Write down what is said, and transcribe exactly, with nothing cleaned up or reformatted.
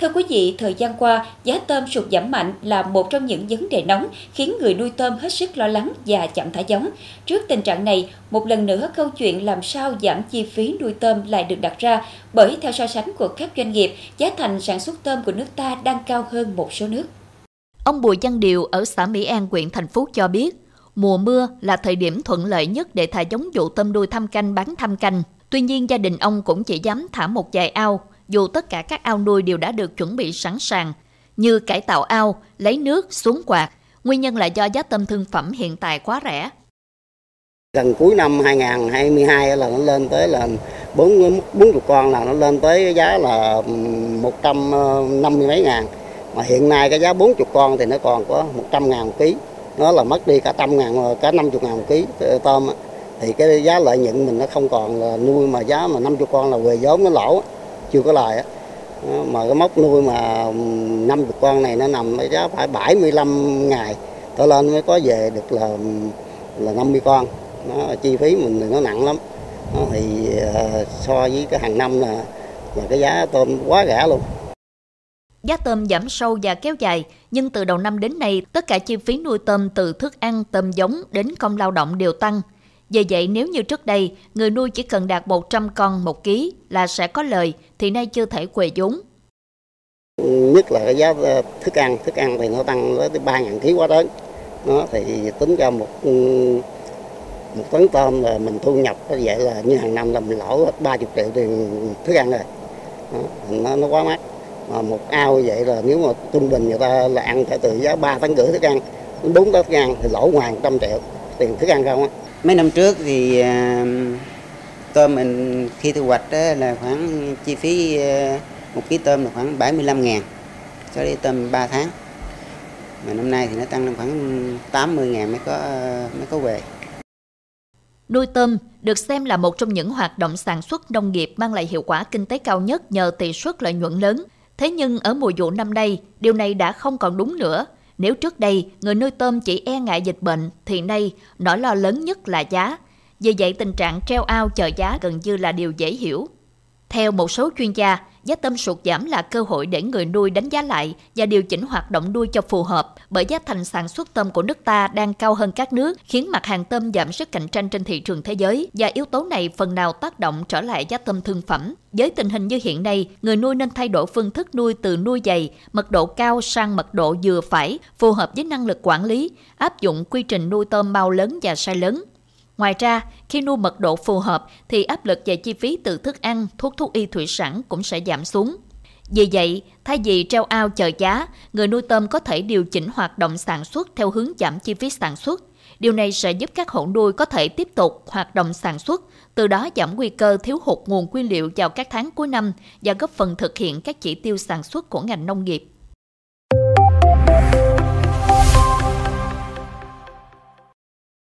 Thưa quý vị, thời gian qua, giá tôm sụt giảm mạnh là một trong những vấn đề nóng khiến người nuôi tôm hết sức lo lắng và chậm thả giống. Trước tình trạng này, một lần nữa câu chuyện làm sao giảm chi phí nuôi tôm lại được đặt ra bởi theo so sánh của các doanh nghiệp, giá thành sản xuất tôm của nước ta đang cao hơn một số nước. Ông Bùi Văn Điều ở xã Mỹ An, huyện Thành Phúc cho biết, mùa mưa là thời điểm thuận lợi nhất để thả giống vụ tôm nuôi thăm canh bán thăm canh. Tuy nhiên, gia đình ông cũng chỉ dám thả một vài ao, dù tất cả các ao nuôi đều đã được chuẩn bị sẵn sàng, như cải tạo ao, lấy nước, xuống quạt. Nguyên nhân là do giá tôm thương phẩm hiện tại quá rẻ. Gần cuối năm hai nghìn không trăm hai mươi hai là nó lên tới là bốn mươi con, là nó lên tới giá là một trăm năm mươi mấy ngàn. Mà hiện nay cái giá bốn mươi con thì nó còn có một trăm ngàn một ký. Nó là mất đi cả một trăm ngàn, cả năm mươi ngàn một ký tôm. Thì cái giá lợi nhuận mình nó không còn, là nuôi mà giá mà năm mươi con là về vốn nó lỗ, chưa có lời á. Mà cái mốc nuôi mà năm mươi con này nó nằm cái giá phải bảy mươi lăm ngày trở lên mới có về được là là năm mươi con. Nó chi phí mình nó nặng lắm. Nó thì so với cái hàng năm là, là cái giá tôm quá rẻ luôn. Giá tôm giảm sâu và kéo dài, nhưng từ đầu năm đến nay, tất cả chi phí nuôi tôm từ thức ăn, tôm giống đến công lao động đều tăng. Vì vậy, nếu như trước đây, người nuôi chỉ cần đạt một trăm con một ký là sẽ có lời, thì nay chưa thể quề vốn. Nhất là cái giá thức ăn, thức ăn thì nó tăng tới ba nghìn ký quá tới. Nó thì tính ra một, một tấn tôm là mình thu nhập, vậy là như hàng năm là mình lỗ hết ba mươi triệu tiền thức ăn rồi. Nó, nó quá mắc. Mà một ao vậy là nếu mà trung bình người ta là ăn phải từ giá ba tấn rưỡi thức ăn, bốn tấn thức ăn thì lỗ ngoài một trăm triệu tiền thức ăn không á. Mấy năm trước thì tôm mình khi thu hoạch là khoảng chi phí một ký tôm là khoảng bảy mươi lăm ngàn cho đến tôm ba tháng. Mà năm nay thì nó tăng lên khoảng tám mươi ngàn mới có mới có về. Nuôi tôm được xem là một trong những hoạt động sản xuất nông nghiệp mang lại hiệu quả kinh tế cao nhất nhờ tỷ suất lợi nhuận lớn. Thế nhưng ở mùa vụ năm nay, điều này đã không còn đúng nữa. Nếu trước đây người nuôi tôm chỉ e ngại dịch bệnh, thì nay nỗi lo lớn nhất là giá. Vì vậy tình trạng treo ao chờ giá gần như là điều dễ hiểu. Theo một số chuyên gia, giá tôm sụt giảm là cơ hội để người nuôi đánh giá lại và điều chỉnh hoạt động nuôi cho phù hợp, bởi giá thành sản xuất tôm của nước ta đang cao hơn các nước, khiến mặt hàng tôm giảm sức cạnh tranh trên thị trường thế giới, và yếu tố này phần nào tác động trở lại giá tôm thương phẩm. Với tình hình như hiện nay, người nuôi nên thay đổi phương thức nuôi từ nuôi dày, mật độ cao sang mật độ vừa phải, phù hợp với năng lực quản lý, áp dụng quy trình nuôi tôm bao lớn và size lớn. Ngoài ra, khi nuôi mật độ phù hợp thì áp lực về chi phí từ thức ăn, thuốc thú y thủy sản cũng sẽ giảm xuống. Vì vậy, thay vì treo ao chờ giá, người nuôi tôm có thể điều chỉnh hoạt động sản xuất theo hướng giảm chi phí sản xuất. Điều này sẽ giúp các hộ nuôi có thể tiếp tục hoạt động sản xuất, từ đó giảm nguy cơ thiếu hụt nguồn nguyên liệu vào các tháng cuối năm và góp phần thực hiện các chỉ tiêu sản xuất của ngành nông nghiệp.